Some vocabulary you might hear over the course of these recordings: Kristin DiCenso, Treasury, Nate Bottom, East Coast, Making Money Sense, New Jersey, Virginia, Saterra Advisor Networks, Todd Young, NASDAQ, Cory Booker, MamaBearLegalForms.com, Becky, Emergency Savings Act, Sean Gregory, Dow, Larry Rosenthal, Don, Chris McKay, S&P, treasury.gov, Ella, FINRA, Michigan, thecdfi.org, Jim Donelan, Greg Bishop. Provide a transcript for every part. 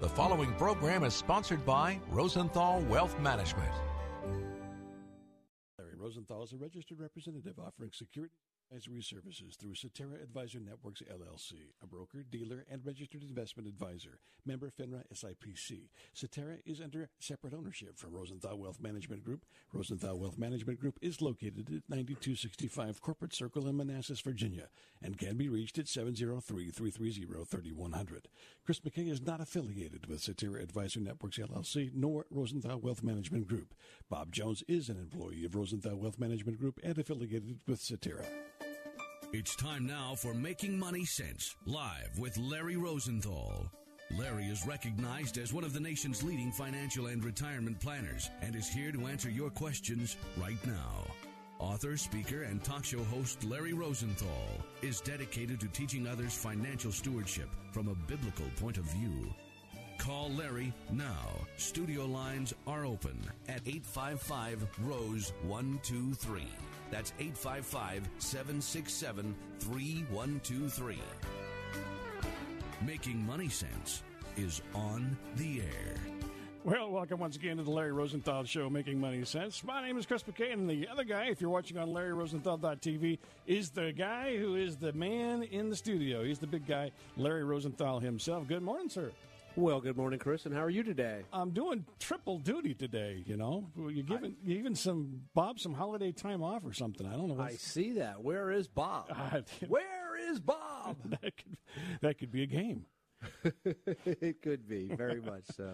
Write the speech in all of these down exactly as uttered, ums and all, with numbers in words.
The following program is sponsored by Rosenthal Wealth Management. Larry Rosenthal is a registered representative offering security advisory services through Saterra Advisor Networks, L L C, a broker, dealer, and registered investment advisor. Member FINRA S I P C. Saterra is under separate ownership from Rosenthal Wealth Management Group. Rosenthal Wealth Management Group is located at ninety-two sixty-five Corporate Circle in Manassas, Virginia, and can be reached at seven oh three, three three zero, three one zero zero. Chris McKay is not affiliated with Saterra Advisor Networks, L L C, nor Rosenthal Wealth Management Group. Bob Jones is an employee of Rosenthal Wealth Management Group and affiliated with Saterra. It's time now for Making Money Sense, live with Larry Rosenthal. Larry is recognized as one of the nation's leading financial and retirement planners and is here to answer your questions right now. Author, speaker, and talk show host Larry Rosenthal is dedicated to teaching others financial stewardship from a biblical point of view. Call Larry now. Studio lines are open at eight five five, R O S E, one two three. That's eight five five, seven six seven, three one two three. Making Money Sense is on the air. Well, welcome once again to the Larry Rosenthal Show, Making Money Sense. My name is Chris McKay, and the other guy, if you're watching on Larry Rosenthal dot T V, is the guy who is the man in the studio. He's the big guy, Larry Rosenthal himself. Good morning, sir. Well, good morning, Chris, and how are you today? I'm doing triple duty today, you know. You're giving, I, you're giving some Bob some holiday time off or something. I don't know. What's... I see that. Where is Bob? Uh, Where is Bob? That could, that could be a game. It could be, very much so.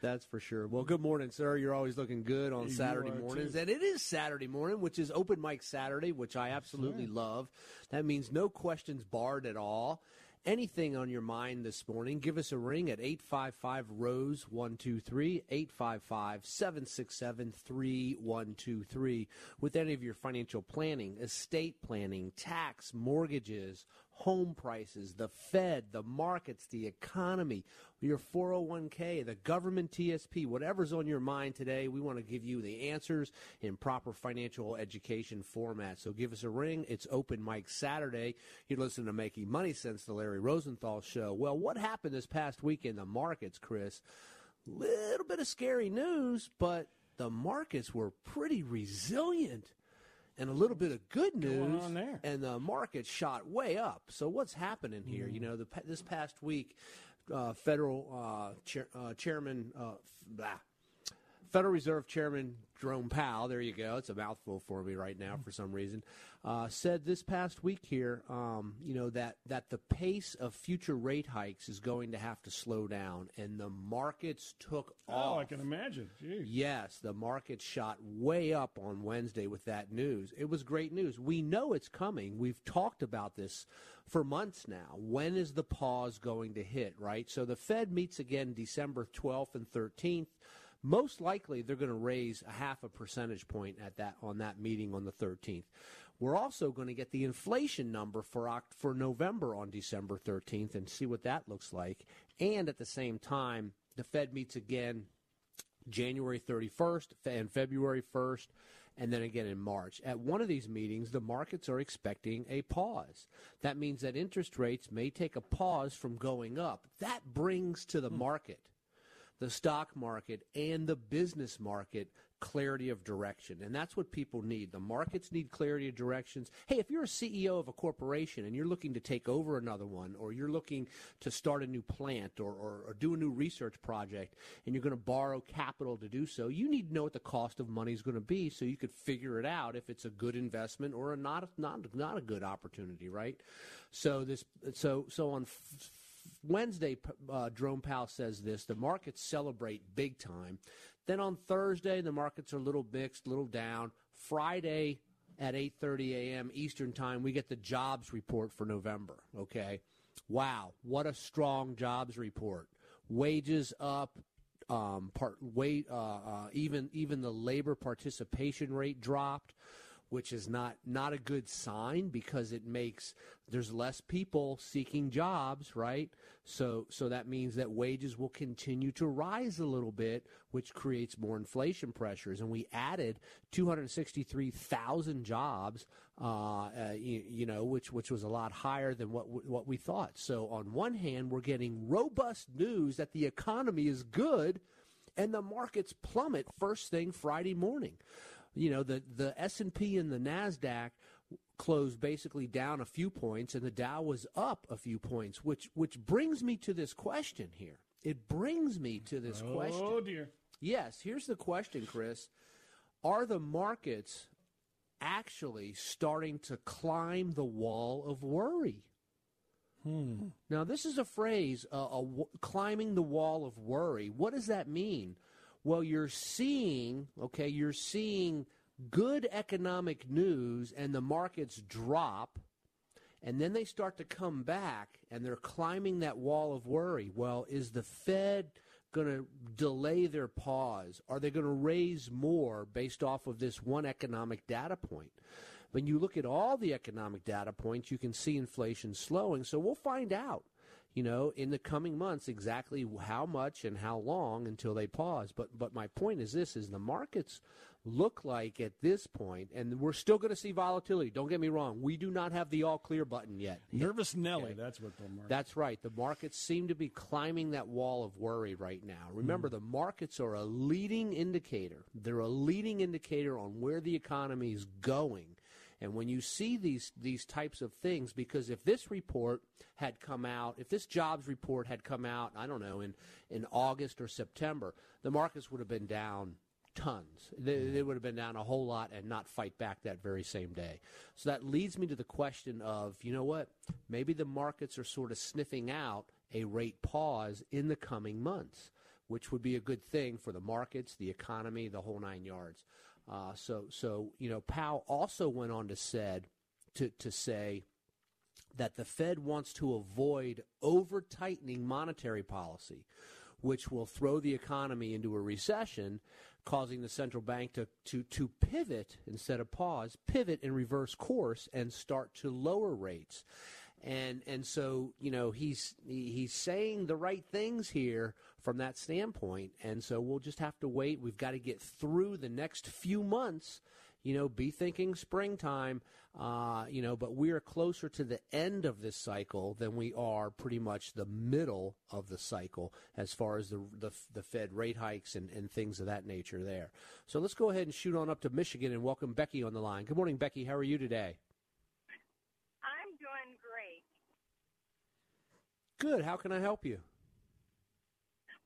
That's for sure. Well, good morning, sir. You're always looking good on Saturday mornings. Too. And it is Saturday morning, which is Open Mic Saturday, which I absolutely sure. love. That means no questions barred at all. Anything on your mind this morning, give us a ring at eight five five, R O S E, one two three, eight five five, seven six seven, three one two three. With any of your financial planning, estate planning, tax, mortgages, home prices, the Fed, the markets, the economy, your four oh one k, the government T S P, whatever's on your mind today, we want to give you the answers in proper financial education format. So give us a ring. It's Open Mic Saturday. You're listening to Making Money Sense, the Larry Rosenthal Show. Well, what happened this past week in the markets, Chris? Little bit of scary news, but the markets were pretty resilient. And a little bit of good news, and the market shot way up. So what's happening here? Mm. You know, the, this past week, uh, Federal uh, chair, uh, Chairman, uh, blah, Federal Reserve Chairman Jerome Powell, there you go, it's a mouthful for me right now for some reason, uh, said this past week here, um, you know, that, that the pace of future rate hikes is going to have to slow down, and the markets took off. Oh, I can imagine. Jeez. Yes, the market shot way up on Wednesday with that news. It was great news. We know it's coming. We've talked about this for months now. When is the pause going to hit, right? So the Fed meets again December twelfth and thirteenth. Most likely, they're going to raise a half a percentage point at that on that meeting on the thirteenth. We're also going to get the inflation number for for November on December thirteenth and see what that looks like. And at the same time, the Fed meets again January thirty-first and February first, and then again in March. At one of these meetings, the markets are expecting a pause. That means that interest rates may take a pause from going up. That brings to the market, the stock market, and the business market, clarity of direction. And that's what people need. The markets need clarity of directions. Hey, if you're a C E O of a corporation and you're looking to take over another one, or you're looking to start a new plant, or, or, or do a new research project, and you're going to borrow capital to do so, you need to know what the cost of money is going to be so you could figure it out if it's a good investment or a not, not, not a good opportunity, right? So this, so, so on f- Wednesday, uh, Jerome Powell says this, the markets celebrate big time. Then on Thursday, the markets are a little mixed, a little down. Friday at eight thirty a m Eastern time, we get the jobs report for November, okay? wow, what a strong jobs report. Wages up, um, part wait, uh, uh, even even the labor participation rate dropped, which is not not a good sign because it makes there's less people seeking jobs, right? So so that means that wages will continue to rise a little bit, which creates more inflation pressures. And we added two hundred sixty-three thousand jobs, uh, uh, you, you know, which which was a lot higher than what what we thought. So on one hand, we're getting robust news that the economy is good, and the markets plummet first thing Friday morning. You know, the, the S and P and the NASDAQ closed basically down a few points, and the Dow was up a few points, which which brings me to this question here. It brings me to this oh, question. Oh, dear. Yes, here's the question, Chris. Are the markets actually starting to climb the wall of worry? Hmm. Now, this is a phrase, uh, a w- climbing the wall of worry. What does that mean? Well, you're seeing, okay, you're seeing good economic news and the markets drop, and then they start to come back, and they're climbing that wall of worry. Well, is the Fed going to delay their pause? Are they going to raise more based off of this one economic data point? When you look at all the economic data points, you can see inflation slowing, so we'll find out, you know, in the coming months exactly how much and how long until they pause. But but my point is this, is the markets look like at this point, and we're still going to see volatility. Don't get me wrong. We do not have the all clear button yet. Nervous Nelly, okay. That's what the market. That's right. The markets seem to be climbing that wall of worry right now. Remember, mm. the markets are a leading indicator. They're a leading indicator on where the economy is going. And when you see these these types of things, because if this report had come out, if this jobs report had come out, I don't know, in, in August or September, the markets would have been down tons. They, they would have been down a whole lot and not fight back that very same day. So that leads me to the question of, you know what, maybe the markets are sort of sniffing out a rate pause in the coming months, which would be a good thing for the markets, the economy, the whole nine yards. Uh, so, so you know, Powell also went on to said to, to say that the Fed wants to avoid over-tightening monetary policy, which will throw the economy into a recession, causing the central bank to, to, to pivot instead of pause, pivot and reverse course and start to lower rates. And and so, you know, he's he's saying the right things here from that standpoint. And so we'll just have to wait. We've got to get through the next few months, you know, be thinking springtime, uh, you know, but we are closer to the end of this cycle than we are pretty much the middle of the cycle as far as the the, the Fed rate hikes and, and things of that nature there. So let's go ahead and shoot on up to Michigan and welcome Becky on the line. Good morning, Becky. How are you today? Good. How can I help you?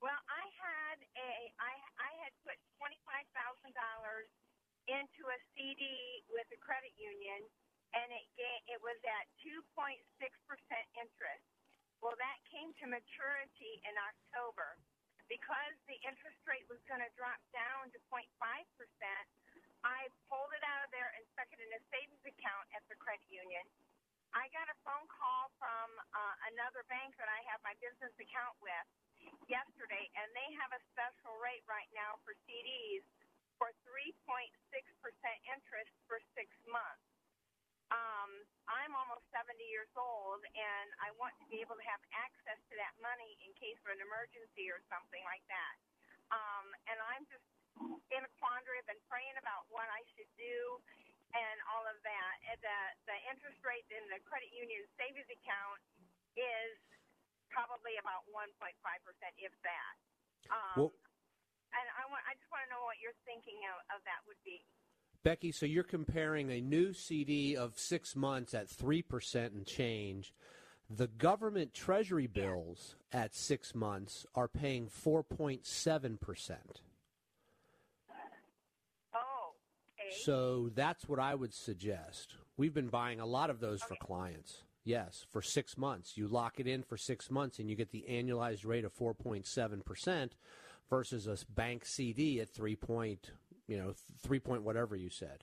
Well, I had a I I had put twenty five thousand dollars into a C D with a credit union, and it gave, it was at two point six percent interest. Well, that came to maturity in October. Because the interest rate was going to drop down to point five percent, I pulled it out of there and stuck it in a savings account at the credit union. I got a phone call from uh, another bank that I have my business account with yesterday, and they have a special rate right now for C Ds for three point six percent interest for six months. Um, I'm almost seventy years old, and I want to be able to have access to that money in case of an emergency or something like that. Um, and I'm just in a quandary. I've been praying about what I should do and all of that. The, the interest rate in the credit union savings account is probably about one point five percent, if that. Um, well, and I, want, I just want to know what you're thinking of, of that would be. Becky, so you're comparing a new C D of six months at three percent and change. The government Treasury bills yeah. at six months are paying four point seven percent. So that's what I would suggest. We've been buying a lot of those okay. for clients. Yes, for six months. You lock it in for six months, and you get the annualized rate of four point seven percent versus a bank C D at three point, you know, three point whatever you said.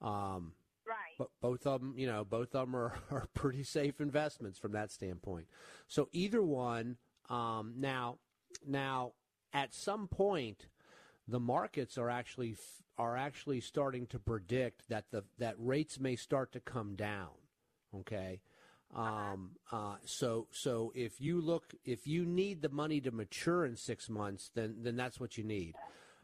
Um, right. But both of them, you know, both of them are, are pretty safe investments from that standpoint. So either one. Um, now, now at some point, the markets are actually are actually starting to predict that the that rates may start to come down. Okay, um, uh, so so if you look, if you need the money to mature in six months, then then that's what you need.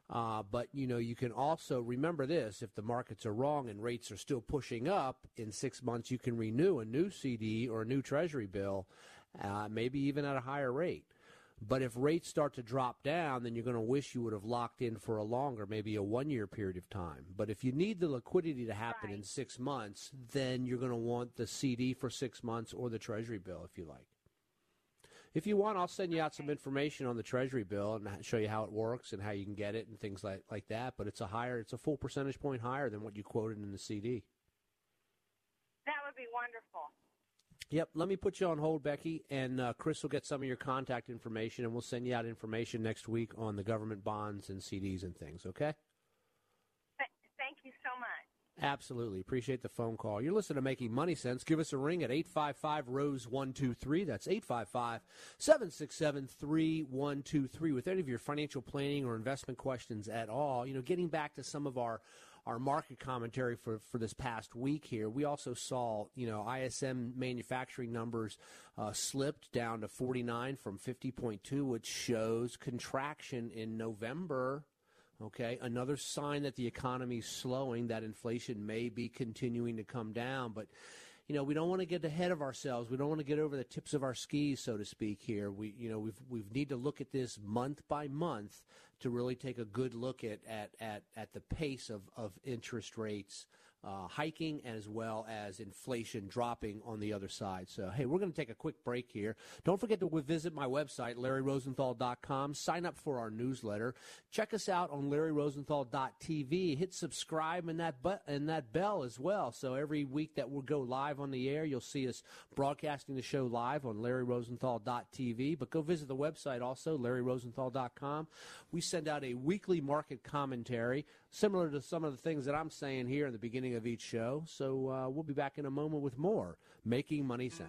Uh, but, you know, you can also remember this. If the markets are wrong and rates are still pushing up in six months, you can renew a new C D or a new Treasury bill, uh, maybe even at a higher rate. But if rates start to drop down, then you're going to wish you would have locked in for a longer, maybe a one-year period of time. But if you need the liquidity to happen right. in six months, then you're going to want the C D for six months or the Treasury bill if you like. If you want, I'll send you out some information on the Treasury bill and show you how it works and how you can get it and things like, like that. But it's a higher, it's a full percentage point higher than what you quoted in the C D. That would be wonderful. Yep. Let me put you on hold, Becky, and uh, Chris will get some of your contact information, and we'll send you out information next week on the government bonds and C Ds and things, okay? Thank you so much. Absolutely. Appreciate the phone call. You're listening to Making Money Sense. Give us a ring at eight five five, R O S E, one two three. That's eight five five, seven six seven, three one two three. With any of your financial planning or investment questions at all, you know, getting back to some of our Our market commentary for, for this past week here, we also saw, you know, I S M manufacturing numbers uh, slipped down to forty-nine from fifty point two, which shows contraction in November. Okay, another sign that the economy is slowing, that inflation may be continuing to come down. But, you know, we don't want to get ahead of ourselves. We don't want to get over the tips of our skis, so to speak, here. We, you know, we've, we need to look at this month by month to really take a good look at at, at, at the pace of, of interest rates uh, hiking as well as inflation dropping on the other side. So, hey, we're going to take a quick break here. Don't forget to visit my website, Larry Rosenthal dot com. Sign up for our newsletter. Check us out on Larry Rosenthal dot T V. Hit subscribe and that, bu- and that bell as well. So every week that we'll go live on the air, you'll see us broadcasting the show live on Larry Rosenthal dot T V. But go visit the website also, Larry Rosenthal dot com. We send out a weekly market commentary, similar to some of the things that I'm saying here in the beginning of each show. So uh, we'll be back in a moment with more Making Money Sense.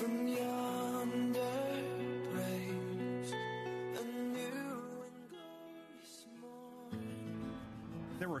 from yonder. There are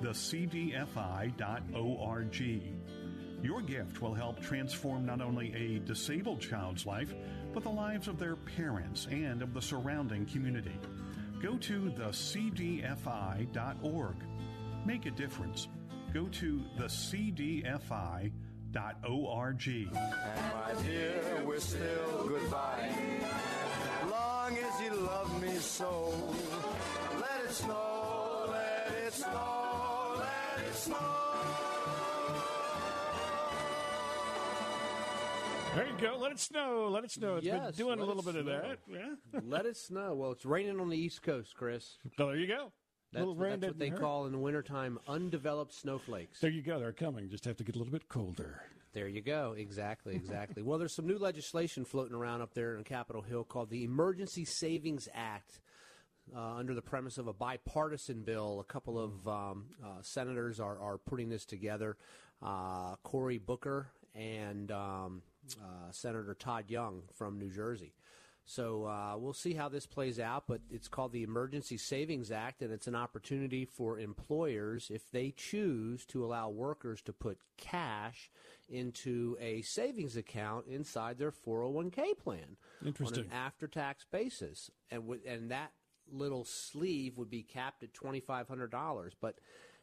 the c d f i dot org. Your gift will help transform not only a disabled child's life, but the lives of their parents and of the surrounding community. Go to the c d f i dot org. Make a difference. Go to the c d f i dot org. And my dear, we're still goodbye. Long as you love me so, let it snow, let it snow. Snow. There you go. Let it snow. Let it snow. It's yes, been doing a little bit snow. of that. Yeah. Let it snow. Well, it's raining on the East Coast, Chris. So there you go. That's, that's what they hurt. call in the wintertime undeveloped snowflakes. There you go. They're coming. Just have to get a little bit colder. There you go. Exactly, exactly. Well, there's some new legislation floating around up there on Capitol Hill called the Emergency Savings Act. Uh, under the premise of a bipartisan bill, a couple of um, uh, senators are, are putting this together. Uh, Cory Booker and um, uh, Senator Todd Young from New Jersey. So uh, we'll see how this plays out, but it's called the Emergency Savings Act, and it's an opportunity for employers, if they choose, to allow workers to put cash into a savings account inside their four oh one k plan on an after-tax basis. And w- and that little sleeve would be capped at twenty-five hundred dollars. But,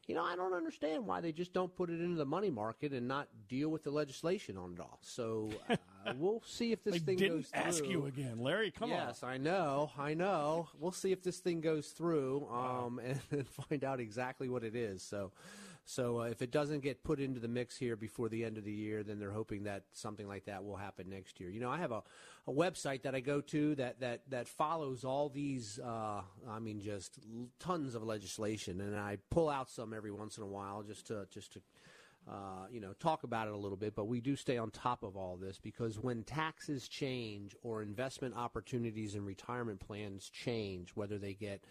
you know, I don't understand why they just don't put it into the money market and not deal with the legislation on it all. So uh, we'll see if this thing goes through. I didn't ask you again, Larry. Come on. Yes, I know. I know. We'll see if this thing goes through um, wow. and find out exactly what it is. So, so uh, if it doesn't get put into the mix here before the end of the year, then they're hoping that something like that will happen next year. You know, I have a, a website that I go to that that, that follows all these, uh, I mean, just tons of legislation, and I pull out some every once in a while just to just to uh, you know, talk about it a little bit. But we do stay on top of all this, because when taxes change or investment opportunities and retirement plans change, whether they get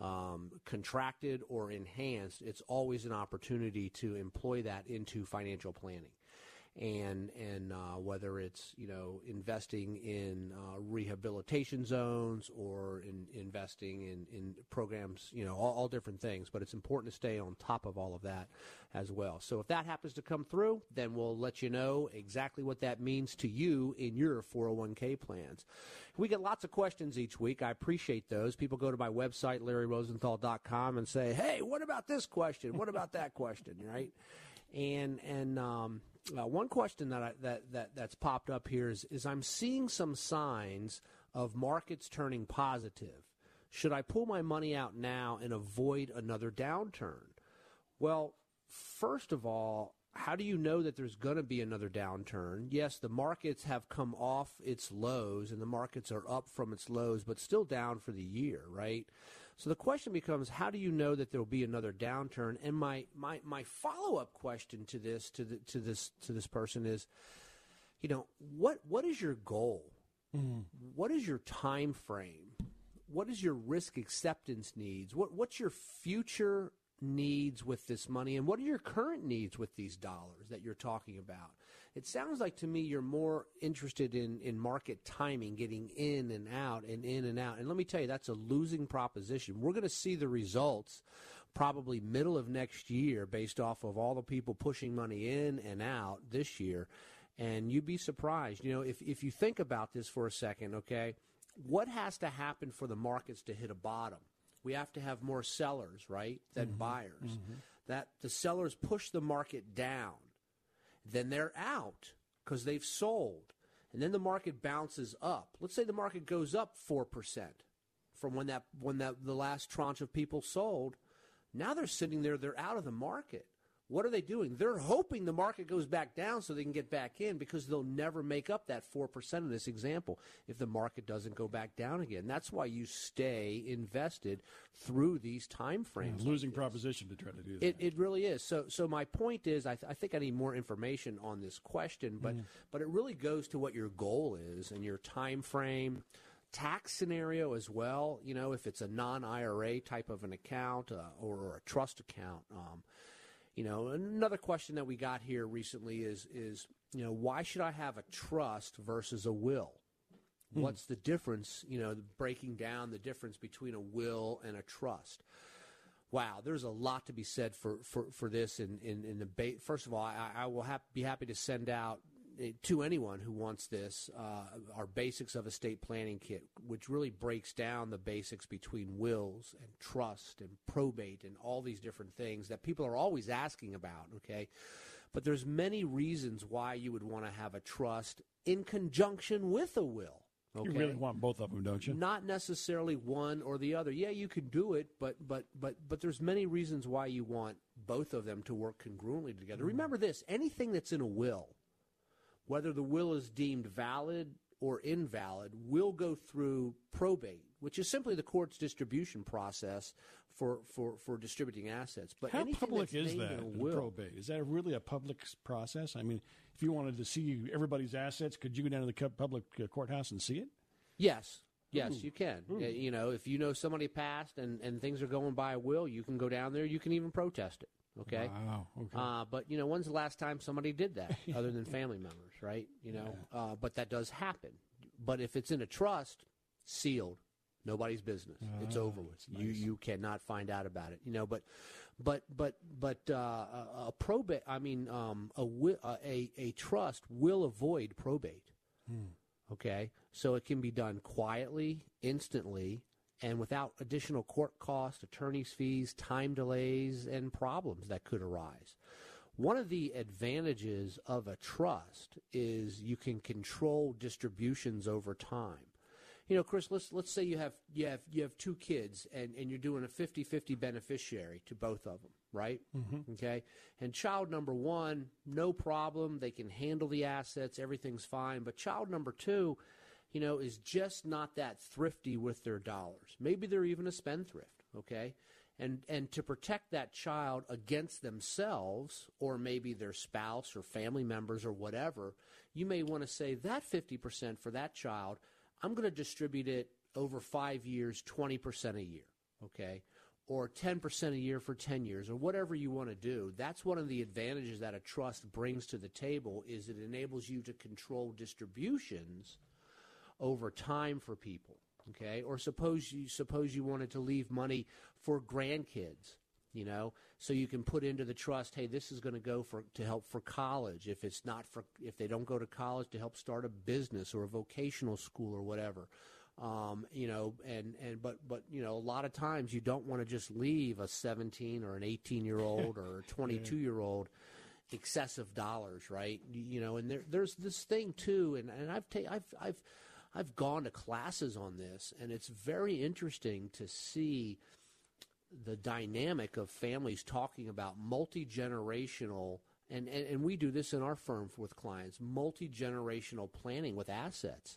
um, contracted or enhanced, it's always an opportunity to employ that into financial planning. And and uh, whether it's, you know, investing in uh, rehabilitation zones or in, investing in, in programs, you know, all, all different things. But it's important to stay on top of all of that as well. So if that happens to come through, then we'll let you know exactly what that means to you in your four oh one k plans. We get lots of questions each week. I appreciate those. People go to my website, Larry Rosenthal dot com, and say, hey, what about this question? What about that question? Right? And, and, um, Uh, one question that, I, that that that's popped up here is, is I'm seeing some signs of markets turning positive. Should I pull my money out now and avoid another downturn? Well, first of all, how do you know that there's going to be another downturn? Yes, the markets have come off its lows, and the markets are up from its lows, but still down for the year, right? So the question becomes, how do you know that there will be another downturn? And my, my, my follow-up question to this to the, to this to this person is, you know, what what is your goal? Mm. What is your time frame? What is your risk acceptance needs? What what's your future needs with this money, and what are your current needs with these dollars that you're talking about? It sounds like to me you're more interested in, in market timing, getting in and out and in and out. And let me tell you, that's a losing proposition. We're going to see the results probably middle of next year based off of all the people pushing money in and out this year. And you'd be surprised. You know, if, if you think about this for a second, okay, what has to happen for the markets to hit a bottom? We have to have more sellers, right, than mm-hmm. buyers. Mm-hmm. That the sellers push the market down. Then they're out because they've sold. And then the market bounces up. Let's say the market goes up four percent from when that when that the last tranche of people sold. Now they're sitting there. They're out of the market. What are they doing? They're hoping the market goes back down so they can get back in, because they'll never make up that four percent in this example if the market doesn't go back down again. That's why you stay invested through these time frames. Yeah, losing like proposition to try to do that. It, it really is. So so my point is, I, th- I think I need more information on this question, but, mm. but it really goes to what your goal is and your time frame. Tax scenario as well, you know, if it's a non I R A type of an account uh, or, or a trust account. Um, You know, another question that we got here recently is, is you know, why should I have a trust versus a will? Mm. What's the difference, you know, breaking down the difference between a will and a trust? Wow, there's a lot to be said for, for, for this in, in, in the ba- – first of all, I, I will ha- be happy to send out to anyone who wants this uh, our Basics of Estate Planning Kit, which really breaks down the basics between wills and trust and probate and all these different things that people are always asking about, okay? But there's many reasons why you would want to have a trust in conjunction with a will. Okay? You really want both of them, don't you? Not necessarily one or the other. Yeah, you could do it, but but but but there's many reasons why you want both of them to work congruently together. Mm-hmm. Remember this, anything that's in a will whether the will is deemed valid or invalid, will go through probate, which is simply the court's distribution process for for, for distributing assets. But how public is that, will, probate? Is that really a public process? I mean, if you wanted to see everybody's assets, could you go down to the public courthouse and see it? Yes. Yes, Ooh. you can. Ooh. You know, if you know somebody passed and, and things are going by a will, you can go down there. You can even protest it. Okay. Wow. Okay. Uh, but, you know, when's the last time somebody did that other than family members, right? You know, yeah. uh, but that does happen. But if it's in a trust, sealed, nobody's business. Ah, it's over with. Nice. You you cannot find out about it. You know, but but but but uh, a probate. I mean, um, a, a a trust will avoid probate. Hmm. Okay, so it can be done quietly, instantly, and without additional court costs, attorney's fees, time delays, and problems that could arise. One of the advantages of a trust is you can control distributions over time. You know, Chris, let's let's say you have you have you have two kids and, and you're doing a fifty-fifty beneficiary to both of them, right? Mm-hmm. Okay. And child number one, no problem. They can handle the assets. Everything's fine. But child number two, you know, is just not that thrifty with their dollars. Maybe they're even a spendthrift. Okay. And and to protect that child against themselves or maybe their spouse or family members or whatever, you may want to say that fifty percent for that child, I'm going to distribute it over five years, twenty percent a year, okay, or ten percent a year for ten years, or whatever you want to do. That's one of the advantages that a trust brings to the table, is it enables you to control distributions over time for people, okay? Or suppose you suppose you wanted to leave money for grandkids, you know, so you can put into the trust, hey, this is going to go for to help for college. If it's not for, if they don't go to college, to help start a business or a vocational school or whatever, um, you know, and, and but but you know, a lot of times you don't want to just leave a seventeen or an eighteen year old or a twenty-two year old excessive dollars, right? You know, and there, there's this thing too, and and I've ta- I've I've I've gone to classes on this, and it's very interesting to see the dynamic of families talking about multi-generational, and, and, and we do this in our firm with clients, multi-generational planning with assets,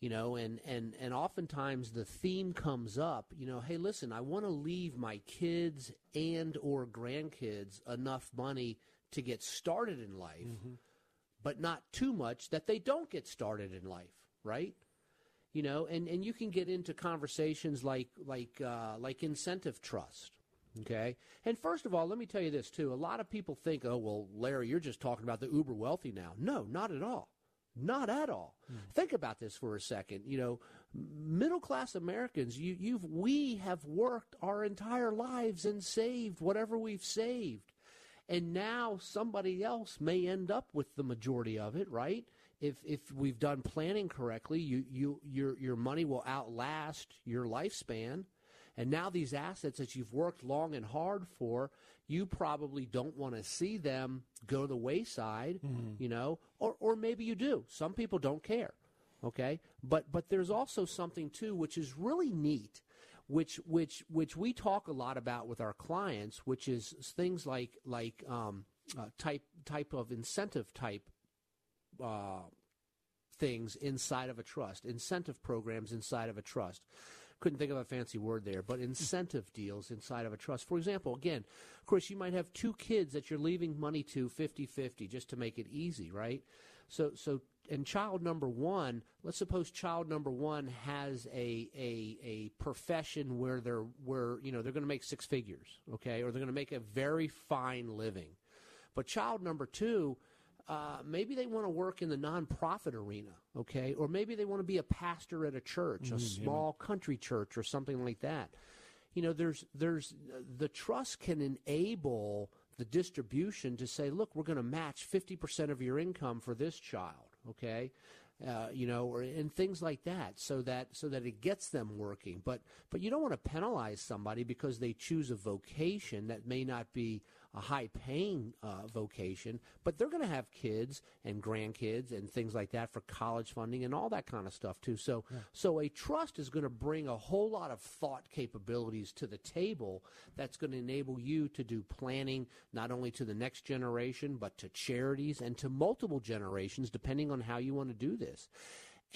you know, and, and, and oftentimes the theme comes up, you know, hey, listen, I want to leave my kids and or grandkids enough money to get started in life, mm-hmm. but not too much that they don't get started in life, right? You know, and, and you can get into conversations like like uh, like incentive trust, okay? And first of all, let me tell you this, too. A lot of people think, oh, well, Larry, you're just talking about the uber wealthy now. No, not at all. Not at all. Mm. Think about this for a second. You know, middle-class Americans, you, you've we have worked our entire lives and saved whatever we've saved. And now somebody else may end up with the majority of it, right? If if we've done planning correctly, you, you your your money will outlast your lifespan. And now these assets that you've worked long and hard for, you probably don't want to see them go to the wayside, mm-hmm. you know, or, or maybe you do. Some people don't care, okay? But but there's also something, too, which is really neat, which which which we talk a lot about with our clients, which is things like like um, uh, type type of incentive type Uh, things inside of a trust, incentive programs inside of a trust. Couldn't think of a fancy word there, but incentive deals inside of a trust. For example, again, of course, you might have two kids that you're leaving money to fifty-fifty just to make it easy, right? So, so, and child number one, let's suppose child number one has a a, a profession where they're where you know they're going to make six figures, okay, or they're going to make a very fine living, but child number two, Uh, maybe they want to work in the nonprofit arena, okay? Or maybe they want to be a pastor at a church, mm-hmm. a small country church or something like that. You know, there's there's the trust can enable the distribution to say, look, we're going to match fifty percent of your income for this child, okay? Uh, you know, or and things like that, so that so that it gets them working. But but you don't want to penalize somebody because they choose a vocation that may not be a high-paying uh, vocation, but they're going to have kids and grandkids and things like that for college funding and all that kind of stuff too. So, yeah. so a trust is going to bring a whole lot of thought capabilities to the table that's going to enable you to do planning not only to the next generation, but to charities and to multiple generations, depending on how you want to do this.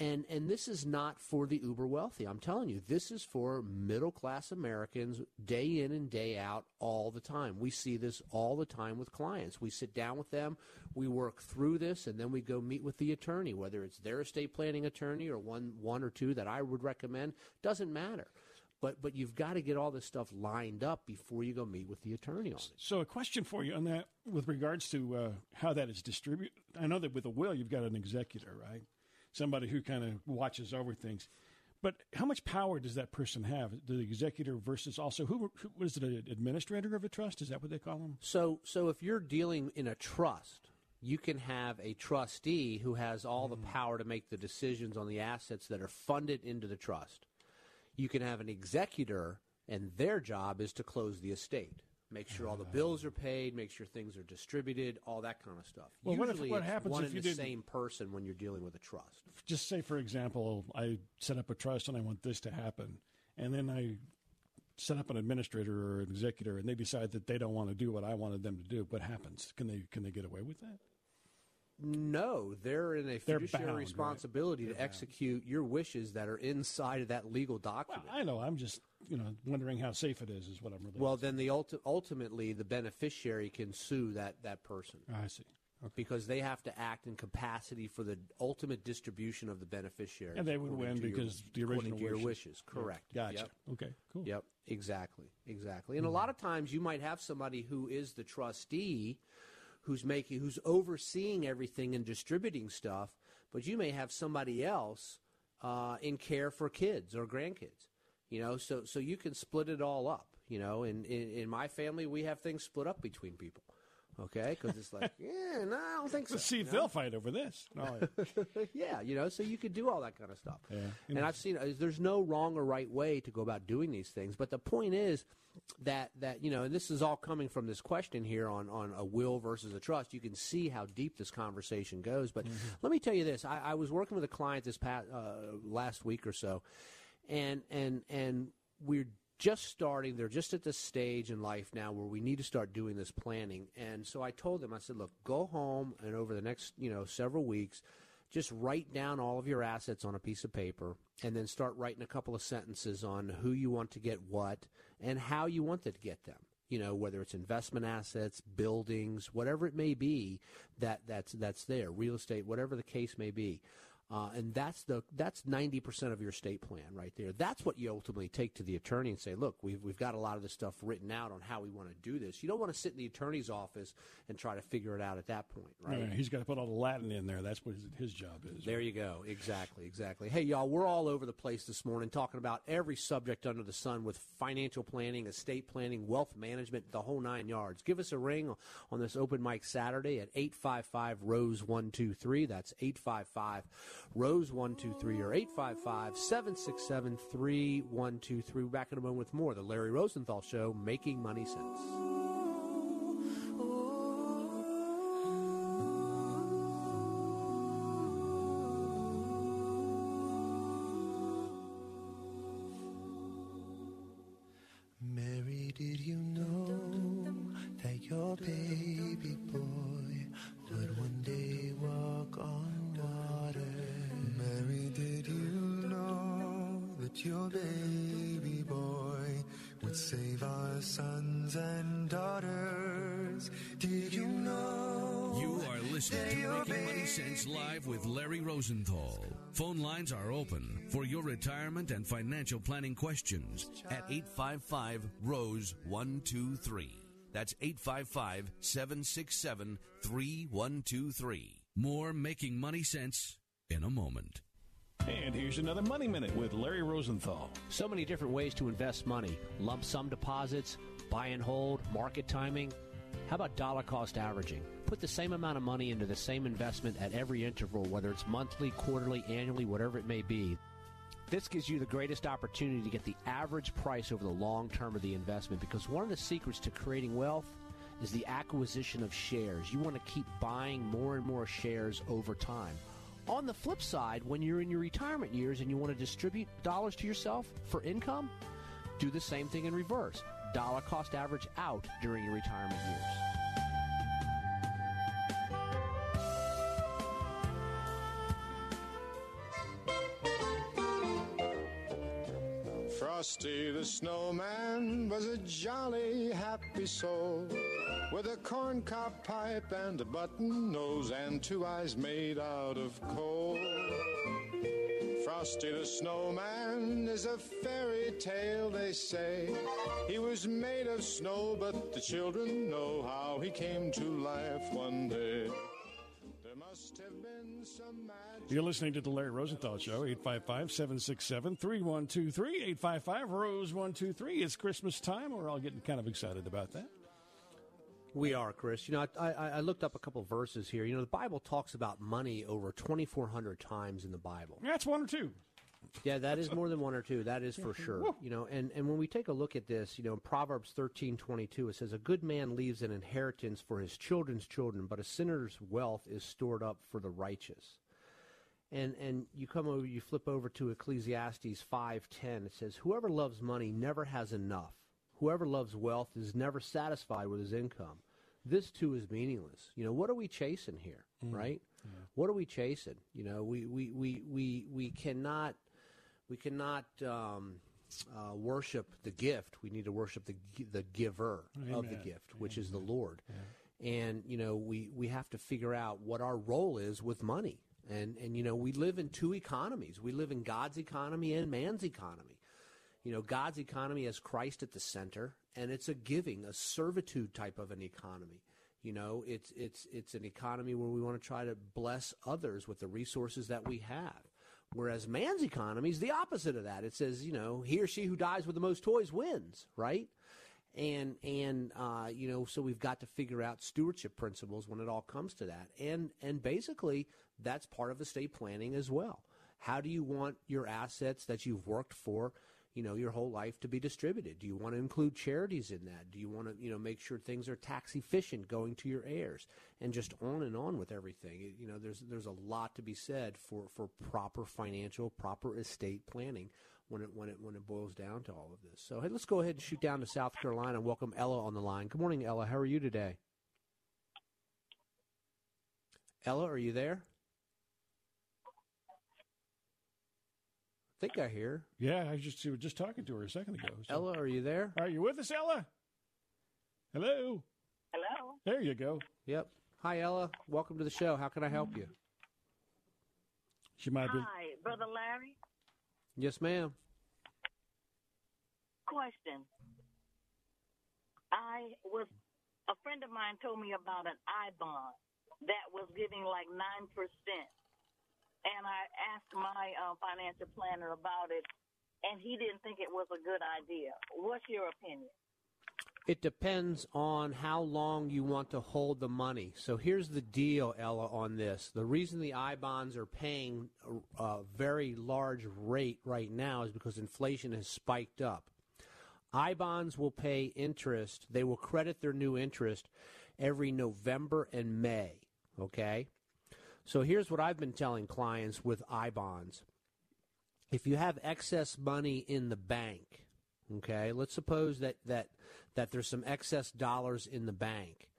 And and this is not for the uber wealthy. I'm telling you, this is for middle-class Americans day in and day out all the time. We see this all the time with clients. We sit down with them, we work through this, and then we go meet with the attorney, whether it's their estate planning attorney or one one or two that I would recommend, doesn't matter. But but you've got to get all this stuff lined up before you go meet with the attorney on it. So a question for you on that with regards to uh, how that is distributed. I know that with a will you've got an executor, right? Somebody who kind of watches over things. But how much power does that person have, the executor versus also, who, who was it, an administrator of a trust? Is that what they call them? So so if you're dealing in a trust, you can have a trustee who has all mm. the power to make the decisions on the assets that are funded into the trust. You can have an executor, and their job is to close the estate. Make sure all the bills are paid, make sure things are distributed, all that kind of stuff. Well, usually what if, what it's one and the same person when you're dealing with a trust. Just say, for example, I set up a trust and I want this to happen, and then I set up an administrator or an executor, and they decide that they don't want to do what I wanted them to do. What happens? Can they can they get away with that? No, they're in a fiduciary bound, responsibility right? to bound. execute your wishes that are inside of that legal document. Well, I know. I'm just, you know, wondering how safe it is is what I'm really. Well, then the ulti- ultimately the beneficiary can sue that, that person. Oh, I see. Okay. Because they have to act in capacity for the ultimate distribution of the beneficiary. And they would win because your, the original to your wishes. wishes. Correct. Gotcha. Yep. Okay, cool. Yep, exactly, exactly. And mm-hmm. a lot of times you might have somebody who is the trustee who's making, who's overseeing everything and distributing stuff, but you may have somebody else uh, in care for kids or grandkids, you know, so so you can split it all up, you know. In, in, in my family, we have things split up between people, okay, because it's like, yeah, no, I don't think so. Let's see if you know? they'll fight over this. No, yeah. yeah, you know, so you could do all that kind of stuff. Yeah. And I've seen there's no wrong or right way to go about doing these things, but the point is, That, that you know, and this is all coming from this question here on, on a will versus a trust. You can see how deep this conversation goes. But mm-hmm. let me tell you this. I, I was working with a client this past, uh, last week or so, and, and, and we're just starting. They're just at this stage in life now where we need to start doing this planning. And so I told them, I said, look, go home and over the next, you know, several weeks, just write down all of your assets on a piece of paper and then start writing a couple of sentences on who you want to get what and how you want to get them, you know, whether it's investment assets, buildings, whatever it may be that that's that's there, real estate, whatever the case may be. Uh, and that's the that's ninety percent of your estate plan right there. That's what you ultimately take to the attorney and say, look, we've, we've got a lot of this stuff written out on how we want to do this. You don't want to sit in the attorney's office and try to figure it out at that point, right? Yeah, he's got to put all the Latin in there. That's what his job is. There right? you go. Exactly, exactly. Hey, y'all, we're all over the place this morning talking about every subject under the sun with financial planning, estate planning, wealth management, the whole nine yards. Give us a ring on this open mic Saturday at eight five five, R O S E, one two three. That's eight five five Rose one two three or eight five five, seven six seven, three one two three. We're back in a moment with more. The Larry Rosenthal Show, Making Money Sense. Mary, did you know that your baby boy would one day walk on water? Mary, did you know that your baby boy would save our sons and daughters? Did you know? You are listening to Making Money Sense Live with Larry Rosenthal. Phone lines are open for your retirement and financial planning questions at eight five five, R O S E, one two three. That's eight five five, seven six seven, three one two three. More Making Money Sense in a moment. And here's another Money Minute with Larry Rosenthal. So many different ways to invest money. Lump sum deposits, buy and hold, market timing. How about dollar cost averaging? Put the same amount of money into the same investment at every interval, whether it's monthly, quarterly, annually, whatever it may be. This gives you the greatest opportunity to get the average price over the long term of the investment, because one of the secrets to creating wealth is the acquisition of shares. You want to keep buying more and more shares over time. On the flip side, when you're in your retirement years and you want to distribute dollars to yourself for income, do the same thing in reverse. Dollar cost average out during your retirement years. Frosty the Snowman was a jolly, happy soul, with a corncob pipe and a button nose and two eyes made out of coal. Frosty the Snowman is a fairy tale, they say. He was made of snow, but the children know how he came to life one day. There must have been some magic. You're listening to the Larry Rosenthal Show, eight five five, seven six seven, three one two three, eight five five, ROSE one two three. It's Christmas time. We're all getting kind of excited about that. We are, Chris. You know, I, I, I looked up a couple of verses here. You know, the Bible talks about money over twenty-four hundred times in the Bible. That's one or two. Yeah, that is more than one or two. That is for sure. Whoa. You know, and, and when we take a look at this, you know, in Proverbs thirteen twenty-two, it says, "A good man leaves an inheritance for his children's children, but a sinner's wealth is stored up for the righteous." And and you come over, you flip over to Ecclesiastes five ten. It says, "Whoever loves money never has enough. Whoever loves wealth is never satisfied with his income. This too is meaningless." You know, what are we chasing here, mm. right? Yeah. What are we chasing? You know, we we we we we cannot. We cannot um, uh, worship the gift. We need to worship the the giver Amen. Of the gift, which Amen. Is the Lord. Yeah. And, you know, we, we have to figure out what our role is with money. And, and, you know, we live in two economies. We live in God's economy and man's economy. You know, God's economy has Christ at the center, and it's a giving, a servitude type of an economy. You know, it's it's it's an economy where we want to try to bless others with the resources that we have. Whereas man's economy is the opposite of that. It says, you know, he or she who dies with the most toys wins, right? And, and uh, you know, so we've got to figure out stewardship principles when it all comes to that. And, and basically, that's part of estate planning as well. How do you want your assets that you've worked for, you know, your whole life to be distributed? Do you want to include charities in that? Do you want to, you know, make sure things are tax efficient going to your heirs? And just on and on with everything. You know, there's there's a lot to be said for, for proper financial, proper estate planning when it when it when it boils down to all of this. So hey, let's go ahead and shoot down to South Carolina and welcome Ella on the line. Good morning, Ella. How are you today? Ella, are you there? I think I hear. Yeah, I just we were just talking to her a second ago. So. Ella, are you there? Are you with us, Ella? Hello. Hello. There you go. Yep. Hi, Ella. Welcome to the show. How can I help you? She might Hi, be. Hi, Brother Larry. Yes, ma'am. Question. I was a friend of mine told me about an I-bond that was giving like nine percent. And I asked my uh, financial planner about it, and he didn't think it was a good idea. What's your opinion? It depends on how long you want to hold the money. So here's the deal, Ella, on this. The reason the I-bonds are paying a, a very large rate right now is because inflation has spiked up. I-bonds will pay interest. They will credit their new interest every November and May, okay? So here's what I've been telling clients with I-bonds. If you have excess money in the bank, okay, let's suppose that, that, that there's some excess dollars in the bank.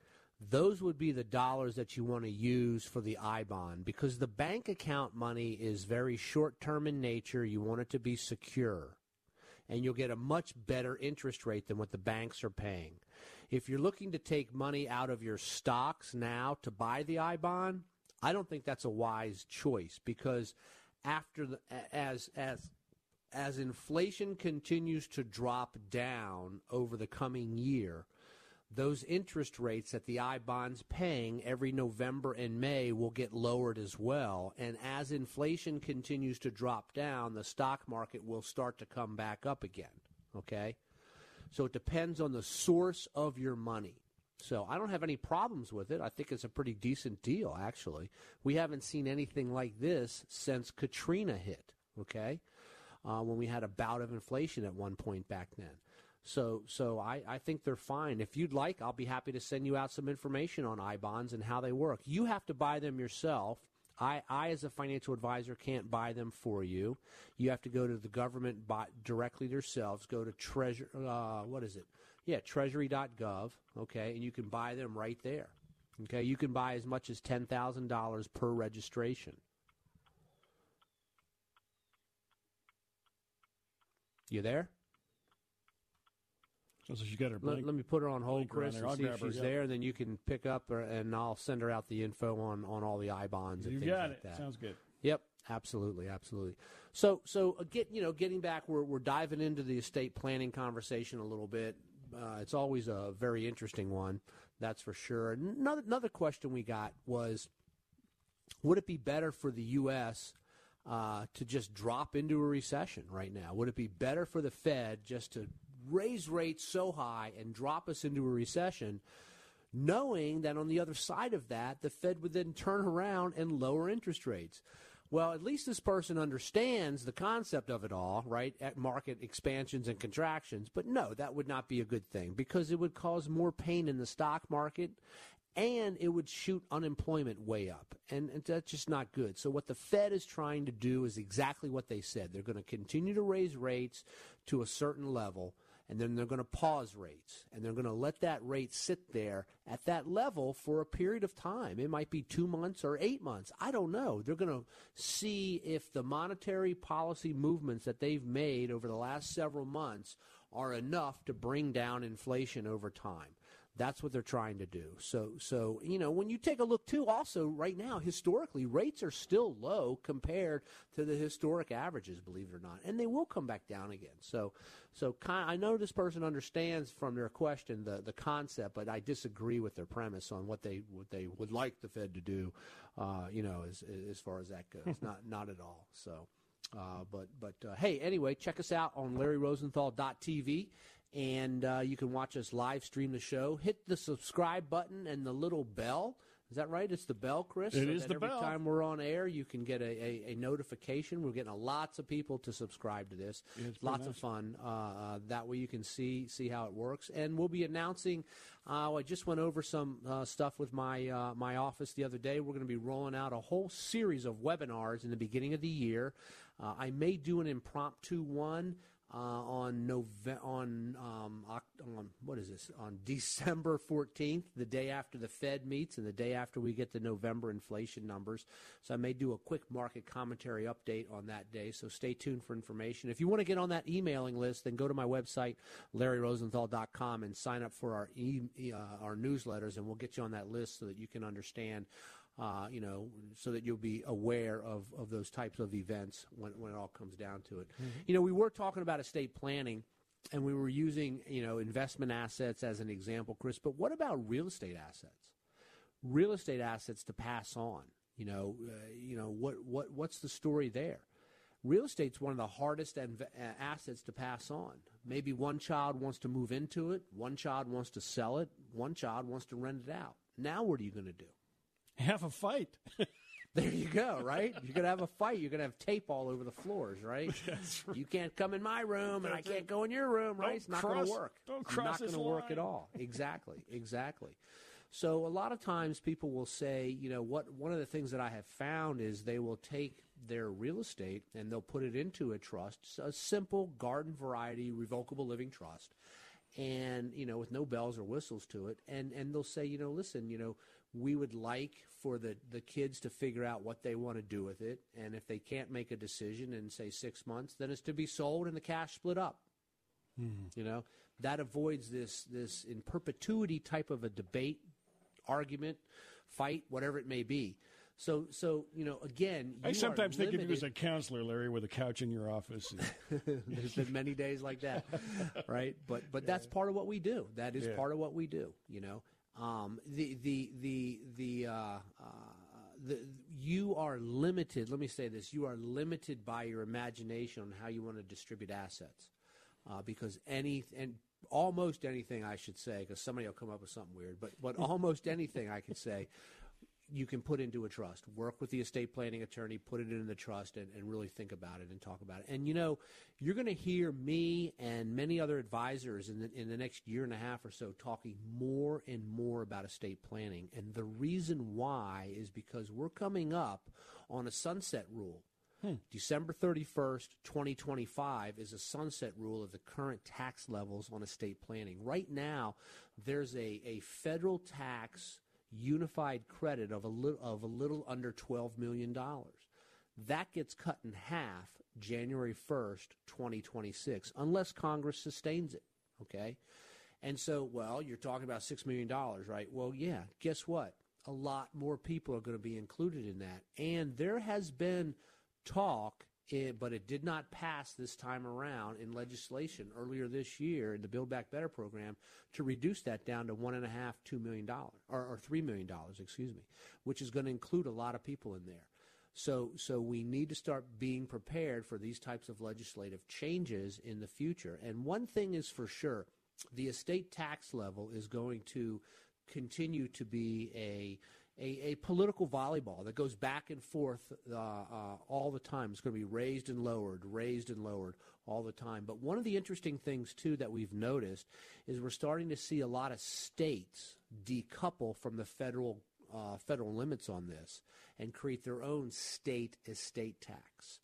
Those would be the dollars that you want to use for the I-bond because the bank account money is very short-term in nature. You want it to be secure, and you'll get a much better interest rate than what the banks are paying. If you're looking to take money out of your stocks now to buy the I-bond, I don't think that's a wise choice because after the, as as as inflation continues to drop down over the coming year, those interest rates that the I-bonds paying every November and May will get lowered as well. And as inflation continues to drop down, the stock market will start to come back up again. Okay? So it depends on the source of your money. So I don't have any problems with it. I think it's a pretty decent deal, actually. We haven't seen anything like this since Katrina hit, okay, uh, when we had a bout of inflation at one point back then. So so I, I think they're fine. If you'd like, I'll be happy to send you out some information on I-bonds and how they work. You have to buy them yourself. I, I, as a financial advisor, can't buy them for you. You have to go to the government buy, directly yourselves. Go to Treasury, uh, what is it? Yeah, treasury dot gov, okay, and you can buy them right there. Okay, you can buy as much as ten thousand dollars per registration. You there? So she's got her blink, let, let me put her on hold, Chris, and see if she's her, there, yeah. And then you can pick up her, and I'll send her out the info on, on all the I-bonds and you things got like it. That. Sounds good. Yep, absolutely, absolutely. So, so get, you know, getting back, we're, we're diving into the estate planning conversation a little bit. Uh, it's always a very interesting one, that's for sure. Another, another question we got was, would it be better for the U S uh, to just drop into a recession right now? Would it be better for the Fed just to raise rates so high and drop us into a recession, knowing that on the other side of that, the Fed would then turn around and lower interest rates? Well, at least this person understands the concept of it all, right, at market expansions and contractions. But no, that would not be a good thing because it would cause more pain in the stock market and it would shoot unemployment way up. And, and that's just not good. So what the Fed is trying to do is exactly what they said. They're going to continue to raise rates to a certain level, and then they're going to pause rates, and they're going to let that rate sit there at that level for a period of time. It might be two months or eight months. I don't know. They're going to see if the monetary policy movements that they've made over the last several months are enough to bring down inflation over time. That's what they're trying to do. So, so you know, when you take a look, too, also right now, historically, rates are still low compared to the historic averages, believe it or not, and they will come back down again. So so con- I know this person understands from their question the, the concept, but I disagree with their premise on what they what they would like the Fed to do, uh, you know, as as far as that goes. not not at all. So, uh, but, but uh, hey, anyway, check us out on Larry Rosenthal dot t v. And uh, you can watch us live stream the show. Hit the subscribe button and the little bell. Is that right? It's the bell, Chris? It so is that the every bell. Every time we're on air, you can get a, a, a notification. We're getting lots of people to subscribe to this. It's lots nice. Of fun. Uh, uh, that way you can see see how it works. And we'll be announcing, uh, I just went over some uh, stuff with my, uh, my office the other day. We're going to be rolling out a whole series of webinars in the beginning of the year. Uh, I may do an impromptu one. Uh, on Nove- on um, on what is this? On December fourteenth, the day after the Fed meets and the day after we get the November inflation numbers. So I may do a quick market commentary update on that day. So stay tuned for information. If you want to get on that emailing list, then go to my website, Larry Rosenthal dot com, and sign up for our e- uh, our newsletters, and we'll get you on that list so that you can understand. Uh, you know, so that you'll be aware of, of those types of events when, when it all comes down to it. Mm-hmm. You know, we were talking about estate planning, and we were using, you know, investment assets as an example, Chris, but what about real estate assets? Real estate assets to pass on, you know, uh, you know what, what what's the story there? Real estate's one of the hardest inv- assets to pass on. Maybe one child wants to move into it, one child wants to sell it, one child wants to rent it out. Now what are you going to do? Have a fight. There you go, right? You're going to have a fight. You're going to have tape all over the floors, right? That's right. You can't come in my room, and I can't go in your room, right? Don't it's not going to work. Don't cross this line. It's not going to work at all. Exactly, exactly. So a lot of times people will say, you know, what? One of the things that I have found is they will take their real estate and they'll put it into a trust, a simple garden variety revocable living trust, and, you know, with no bells or whistles to it, and, and they'll say, you know, listen, you know, we would like for the, the kids to figure out what they want to do with it. And if they can't make a decision in, say, six months, then it's to be sold and the cash split up. Mm-hmm. You know, that avoids this, this in perpetuity type of a debate, argument, fight, whatever it may be. So, so you know, again, you I sometimes think of you as a counselor, Larry, with a couch in your office. And there's been many days like that, right? But but yeah. That's part of what we do. That is yeah. part of what we do, you know. Um, the the the the, uh, uh, the you are limited. Let me say this: you are limited by your imagination on how you want to distribute assets, uh, because any and almost anything I should say, because somebody will come up with something weird, but but almost anything I could say you can put into a trust. Work with the estate planning attorney, put it in the trust, and, and really think about it and talk about it. And, you know, you're going to hear me and many other advisors in the, in the next year and a half or so talking more and more about estate planning. And the reason why is because we're coming up on a sunset rule. Hmm. December thirty-first, twenty twenty-five is a sunset rule of the current tax levels on estate planning. Right now, there's a, a federal tax unified credit of a little, of a little under twelve million dollars. That gets cut in half January first, twenty twenty-six, unless Congress sustains it, okay? And so, well, you're talking about six million dollars, right? Well, yeah, guess what? A lot more people are going to be included in that. And there has been talk, but it did not pass this time around in legislation earlier this year in the Build Back Better program to reduce that down to one and a half, two million dollars or, or three million dollars, excuse me, which is going to include a lot of people in there. So, so we need to start being prepared for these types of legislative changes in the future. And one thing is for sure, the estate tax level is going to continue to be a A, a political volleyball that goes back and forth uh, uh, all the time. It's going to be raised and lowered, raised and lowered all the time. But one of the interesting things, too, that we've noticed is we're starting to see a lot of states decouple from the federal uh, federal limits on this and create their own state estate tax.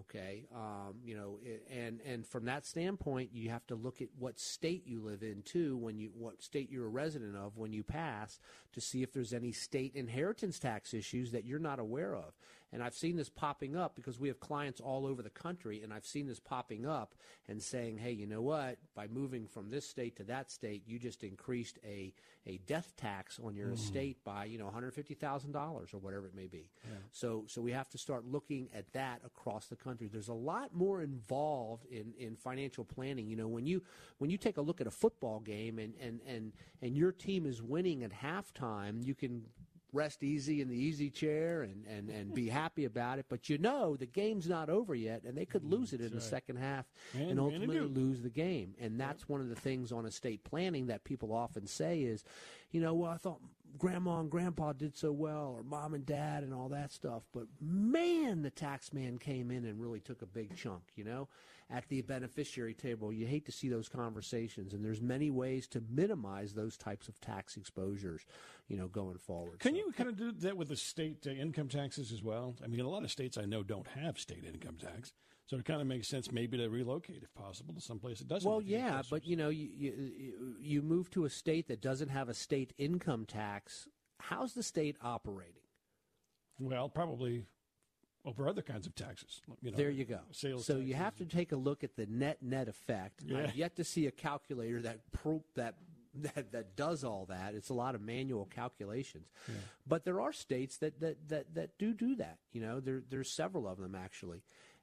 Okay, um, you know, and and from that standpoint, you have to look at what state you live in too, when you what state you're a resident of when you pass, to see if there's any state inheritance tax issues that you're not aware of. And I've seen this popping up because we have clients all over the country, and I've seen this popping up and saying, hey, you know what, by moving from this state to that state, you just increased a, a death tax on your mm. estate by, you know, one hundred fifty thousand dollars or whatever it may be. Yeah. So so we have to start looking at that across the country. There's a lot more involved in, in financial planning. You know, when you when you take a look at a football game and, and, and, and your team is winning at halftime, you can – rest easy in the easy chair and, and, and be happy about it. But, you know, the game's not over yet, and they could lose it in that's the right. second half and, and ultimately and lose the game. And that's yep. one of the things on estate planning that people often say is, you know, well, I thought Grandma and Grandpa did so well, or Mom and Dad and all that stuff. But, man, the tax man came in and really took a big chunk, you know, at the beneficiary table. You hate to see those conversations, and there's many ways to minimize those types of tax exposures, you know, going forward. Can so. you kind of do that with the state uh, income taxes as well? I mean, a lot of states I know don't have state income tax. So it kind of makes sense maybe to relocate, if possible, to someplace that doesn't. Well, yeah, but, you know, you, you you move to a state that doesn't have a state income tax. How's the state operating? Well, probably over other kinds of taxes. You know, there you go. Sales so you have to take a look at the net net effect. Yeah. I've yet to see a calculator that pro- that. That, that does all that. It's a lot of manual calculations. Yeah. But there are states that, that, that, that do do that. You know, there, there's several of them, actually.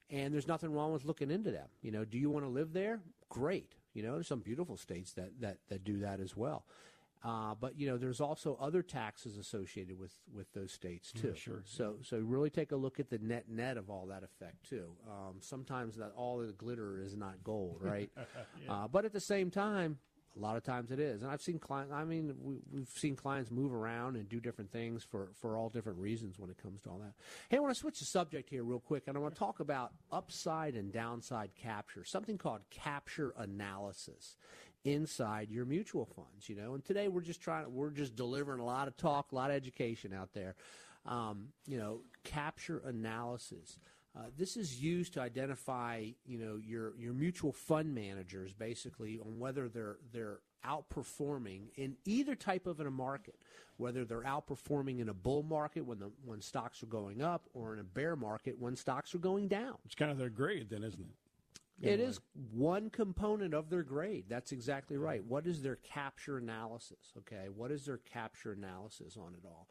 And there's nothing wrong with looking into them. You know, do you want to live there? Great. You know, there's some beautiful states that, that, that do that as well. Uh, but, you know, there's also other taxes associated with, with those states, too. Yeah, sure. So so really take a look at the net-net of all that effect, too. Um, sometimes that all of the glitter is not gold, right? yeah. uh, but at the same time, a lot of times it is. And I've seen clients, I mean, we, we've seen clients move around and do different things for, for all different reasons when it comes to all that. Hey, I want to switch the subject here real quick, and I want to talk about upside and downside capture, something called capture analysis inside your mutual funds, you know. And today we're just trying, we're just delivering a lot of talk, a lot of education out there, um, you know, capture analysis. Uh, this is used to identify, you know, your your mutual fund managers basically on whether they're they're outperforming in either type of in a market, whether they're outperforming in a bull market when the when stocks are going up, or in a bear market when stocks are going down. It's kind of their grade, then, isn't it? It is one component of their grade. That's exactly right. What is their capture analysis? Okay, what is their capture analysis on it all?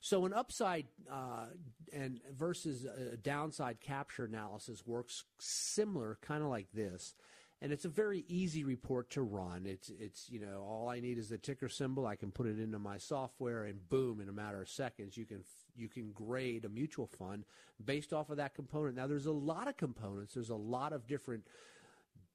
So an upside uh, and versus a downside capture analysis works similar, kind of like this, and it's a very easy report to run. It's it's you know, all I need is the ticker symbol. I can put it into my software, and boom, in a matter of seconds, you can you can grade a mutual fund based off of that component. Now, there's a lot of components. There's a lot of different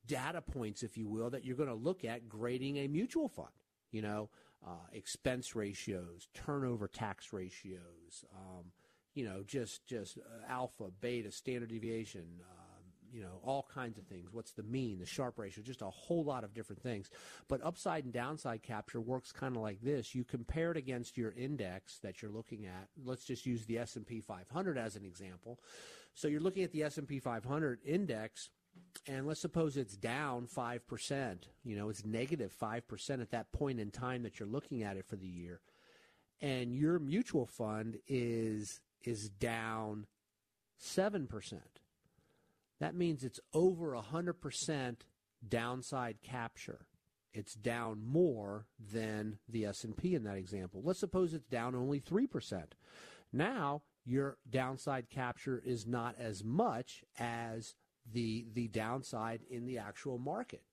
data points, if you will, that you're going to look at grading a mutual fund. You know. uh, expense ratios, turnover tax ratios, um, you know, just just alpha, beta, standard deviation, uh, you know, all kinds of things. What's the mean, the Sharpe ratio, just a whole lot of different things. But upside and downside capture works kind of like this. You compare it against your index that you're looking at. Let's just use the S and P five hundred as an example. So you're looking at the S and P five hundred index, and let's suppose it's down five percent. You know, it's negative five percent at that point in time that you're looking at it for the year. And your mutual fund is is down seven percent. That means it's over one hundred percent downside capture. It's down more than the S and P in that example. Let's suppose it's down only three percent. Now your downside capture is not as much as the the downside in the actual market.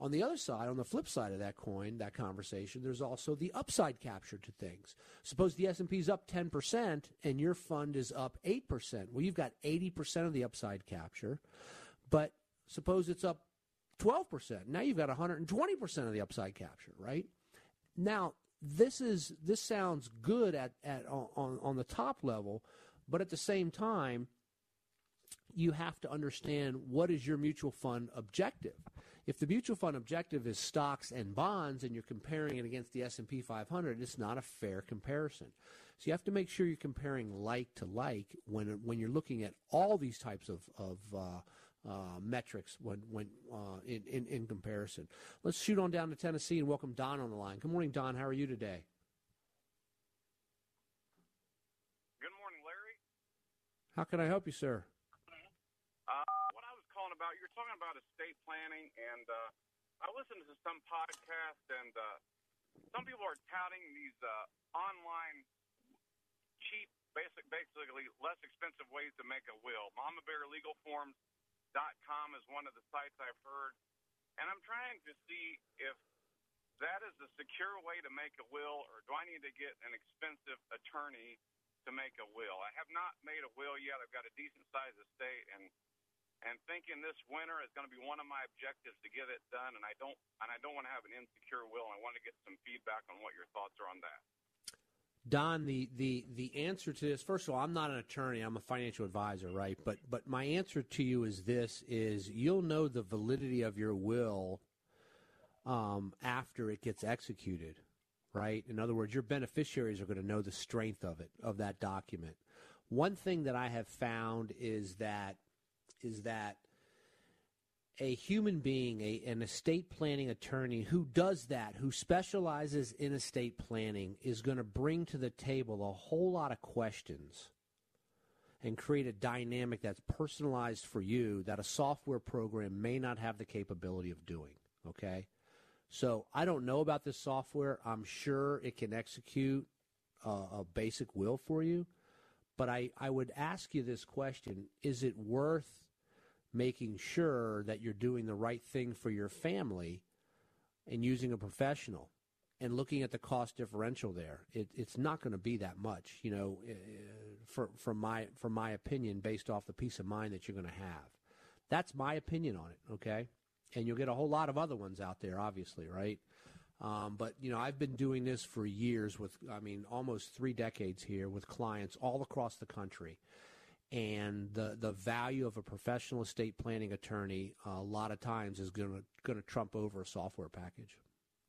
On the other side, on the flip side of that coin, that conversation, there's also the upside capture to things. Suppose the S and P is up ten percent and your fund is up eight percent. Well, you've got eighty percent of the upside capture, but suppose it's up twelve percent. Now you've got one hundred twenty percent of the upside capture, right? Now, this is this sounds good at, at on, on the top level, but at the same time, you have to understand, what is your mutual fund objective? If the mutual fund objective is stocks and bonds and you're comparing it against the S and P five hundred, it's not a fair comparison. So you have to make sure you're comparing like to like when when you're looking at all these types of, of uh, uh, metrics when, when uh, in, in, in comparison. Let's shoot on down to Tennessee and welcome Don on the line. Good morning, Don. How are you today? Good morning, Larry. How can I help you, sir? About, you're talking about estate planning, and uh, I listened to some podcasts, and uh, some people are touting these uh, online, cheap, basic, basically less expensive ways to make a will. mama bear legal forms dot com is one of the sites I've heard, and I'm trying to see if that is a secure way to make a will, or do I need to get an expensive attorney to make a will? I have not made a will yet. I've got a decent-sized estate, and And thinking this winter is going to be one of my objectives to get it done, and I don't and I don't want to have an insecure will. I want to get some feedback on what your thoughts are on that. Don, the, the, the answer to this, first of all, I'm not an attorney. I'm a financial advisor, right? But but my answer to you is this, is you'll know the validity of your will um, after it gets executed, right? In other words, your beneficiaries are going to know the strength of it, of that document. One thing that I have found is that is that a human being, a, an estate planning attorney who does that, who specializes in estate planning, is going to bring to the table a whole lot of questions and create a dynamic that's personalized for you that a software program may not have the capability of doing, okay? So I don't know about this software. I'm sure it can execute a, a basic will for you. But I, I would ask you this question, is it worth making sure that you're doing the right thing for your family and using a professional and looking at the cost differential there? It, it's not going to be that much, you know, for, for my, for my opinion, based off the peace of mind that you're going to have. That's my opinion on it, okay? And you'll get a whole lot of other ones out there, obviously, right? Um, but, you know, I've been doing this for years with, I mean, almost three decades here with clients all across the country. And the, the value of a professional estate planning attorney uh, a lot of times is going to going to trump over a software package.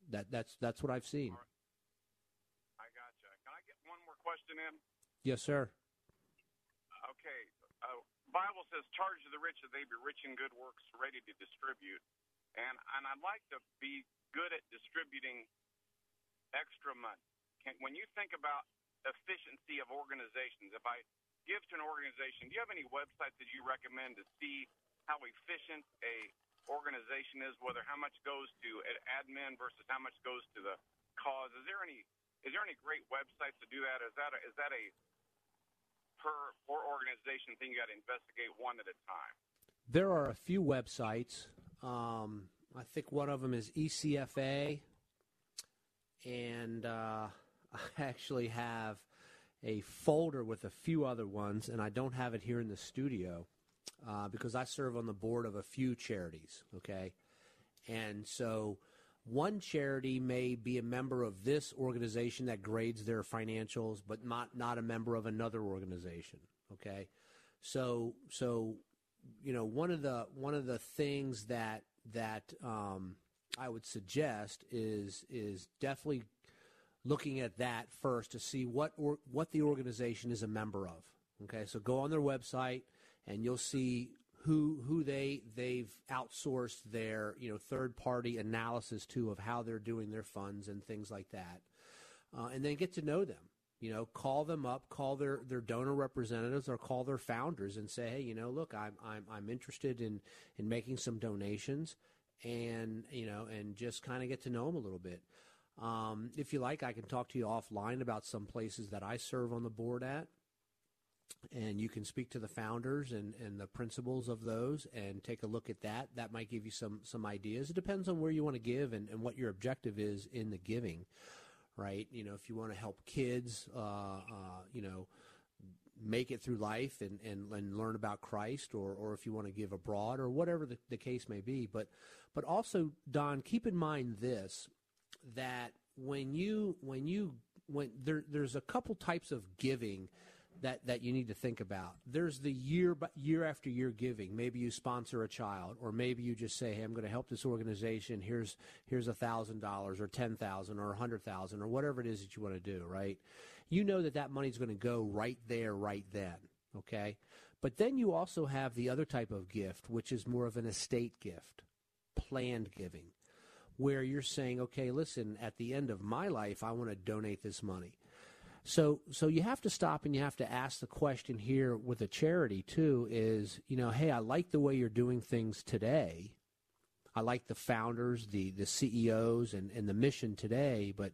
That That's that's what I've seen. All right. I gotcha. Can I get one more question in? Yes, sir. Okay. Uh, Bible says, charge to the rich that they be rich in good works, ready to distribute. And and I'd like to be good at distributing extra money. Can, when you think about efficiency of organizations, if I give to an organization, do you have any websites that you recommend to see how efficient a organization is, whether how much goes to an admin versus how much goes to the cause? Is there any is there any great websites to do that? Is that a, is that a per, per organization thing you got to investigate one at a time? There are a few websites. Um, I think one of them is E C F A, and uh, I actually have a folder with a few other ones, and I don't have it here in the studio uh, because I serve on the board of a few charities, okay? And so one charity may be a member of this organization that grades their financials, but not, not a member of another organization. Okay. So, so, you know, one of the, one of the things that, that, um, I would suggest is, is definitely looking at that first to see what, or what the organization is a member of. Okay. So go on their website and you'll see who, who they, they've outsourced their, you know, third party analysis to of how they're doing their funds and things like that. Uh, and then get to know them, you know, call them up, call their, their donor representatives or call their founders and say, hey, you know, look, I'm, I'm, I'm interested in, in making some donations and, you know, and just kind of get to know them a little bit. Um, if you like, I can talk to you offline about some places that I serve on the board at. And you can speak to the founders and, and the principals of those and take a look at that. That might give you some, some ideas. It depends on where you want to give and, and what your objective is in the giving, right? You know, if you want to help kids, uh, uh, you know, make it through life and, and, and learn about Christ, or, or if you want to give abroad or whatever the, the case may be. But, but also, Don, keep in mind this, that when you, when you, when there, there's a couple types of giving that, that you need to think about. There's the year by, year after year giving. Maybe you sponsor a child, or maybe you just say, hey, I'm going to help this organization. Here's, here's a thousand dollars or ten thousand or a hundred thousand or whatever it is that you want to do. Right. You know that that money's going to go right there, right then. Okay. But then you also have the other type of gift, which is more of an estate gift, planned giving, where you're saying, okay, listen, at the end of my life, I want to donate this money. So so you have to stop and you have to ask the question here with a charity too is, you know, hey, I like the way you're doing things today. I like the founders, the, the C E Os and, and the mission today. But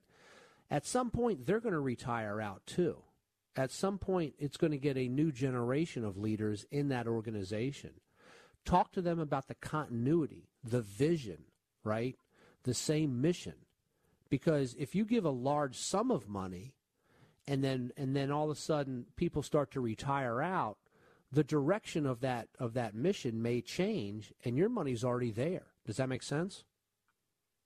at some point, they're going to retire out too. At some point, it's going to get a new generation of leaders in that organization. Talk to them about the continuity, the vision, right? The same mission. Because if you give a large sum of money, And then, and then all of a sudden people start to retire out, the direction of that, of that mission may change and your money's already there. Does that make sense?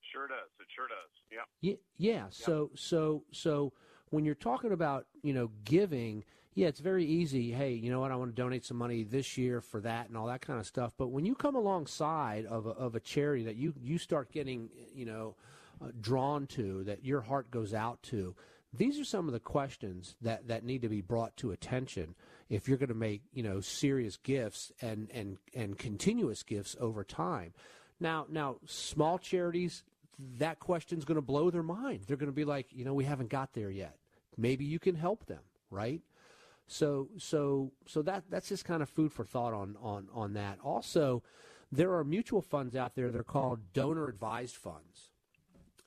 Sure does. It sure does. Yeah. Yeah. yeah. So, so, so when you're talking about, you know, giving, yeah, it's very easy. Hey, you know what? I want to donate some money this year for that and all that kind of stuff. But when you come alongside of a, of a charity that you, you start getting, you know, uh, drawn to, that your heart goes out to, these are some of the questions that, that need to be brought to attention if you're going to make, you know, serious gifts and, and, and continuous gifts over time. Now, now small charities, that question's going to blow their mind. They're going to be like, you know, we haven't got there yet. Maybe you can help them, right? So, so, so that, that's just kind of food for thought on, on, on that. Also, there are mutual funds out there. They're called donor advised funds.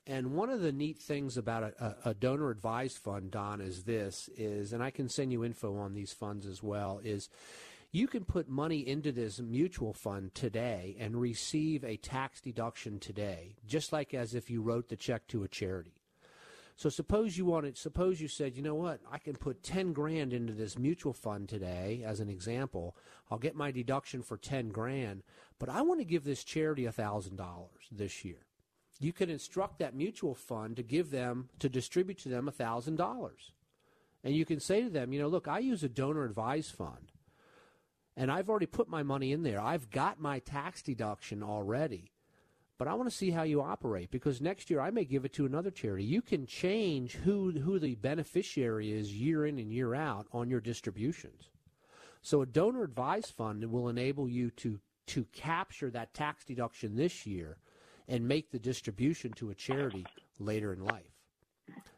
And one of the neat things about a, a donor advised fund, Don, is this is, and I can send you info on these funds as well, is you can put money into this mutual fund today and receive a tax deduction today, just like as if you wrote the check to a charity. So suppose you wanted, suppose you said, you know what, I can put ten grand into this mutual fund today, as an example. I'll get my deduction for ten grand, but I want to give this charity one thousand dollars this year. You could instruct that mutual fund to give them, to distribute to them one thousand dollars. And you can say to them, you know, look, I use a donor advised fund and I've already put my money in there. I've got my tax deduction already, but I want to see how you operate because next year I may give it to another charity. You can change who, who the beneficiary is year in and year out on your distributions. So a donor advised fund will enable you to, to capture that tax deduction this year and make the distribution to a charity later in life.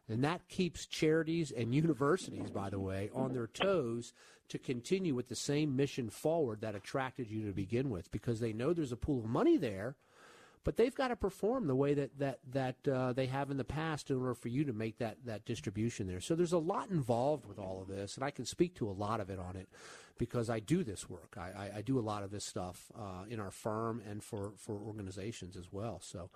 And that keeps charities and universities, by the way, on their toes to continue with the same mission forward that attracted you to begin with, because they know there's a pool of money there, but they've got to perform the way that that, that uh, they have in the past in order for you to make that, that distribution there. So there's a lot involved with all of this, and I can speak to a lot of it on it because I do this work. I, I, I do a lot of this stuff uh, in our firm and for, for organizations as well. So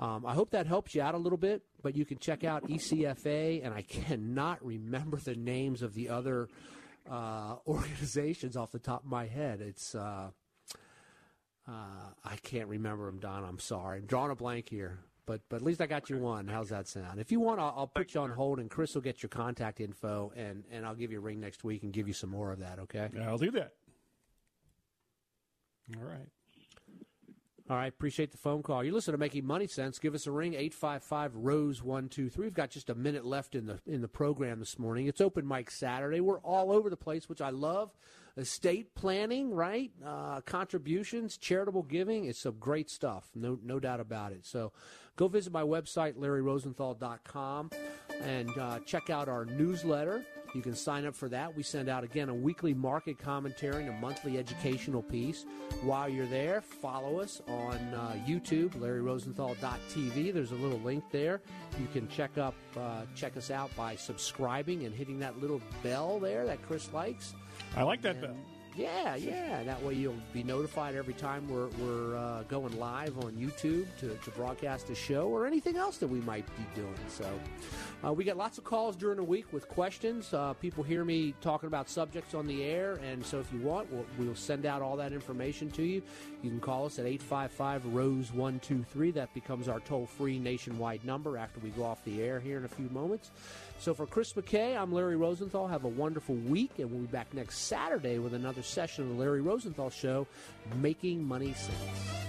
um, I hope that helps you out a little bit, but you can check out E C F A, and I cannot remember the names of the other uh, organizations off the top of my head. It's uh, uh, I can't remember them, Don. I'm sorry. I'm drawing a blank here. but but at least I got you one. How's that sound? If you want, I'll, I'll put you on hold, and Chris will get your contact info, and, and I'll give you a ring next week and give you some more of that, okay? Yeah, I'll do that. All right. All right, appreciate the phone call. You're listening to Making Money Sense. Give us a ring, eight five five, R O S E, one two three. We've got just a minute left in the in the program this morning. It's Open Mic Saturday. We're all over the place, which I love. Estate planning, right? Uh, contributions, charitable giving. It's some great stuff, no no doubt about it. So go visit my website, Larry Rosenthal dot com, and uh, check out our newsletter. You can sign up for that. We send out, again, a weekly market commentary and a monthly educational piece. While you're there, follow us on uh, YouTube, Larry Rosenthal dot T V. There's a little link there. You can check up, uh, check us out by subscribing and hitting that little bell there that Chris likes. I like that and, bell. Yeah, yeah. That way you'll be notified every time we're, we're uh, going live on YouTube to, to broadcast a show or anything else that we might be doing. So uh, we got lots of calls during the week with questions. Uh, people hear me talking about subjects on the air, and so if you want, we'll, we'll send out all that information to you. You can call us at eight five five, R O S E, one two three. That becomes our toll-free nationwide number after we go off the air here in a few moments. So for Chris McKay, I'm Larry Rosenthal. Have a wonderful week, and we'll be back next Saturday with another session of the Larry Rosenthal Show, Making Money Sense.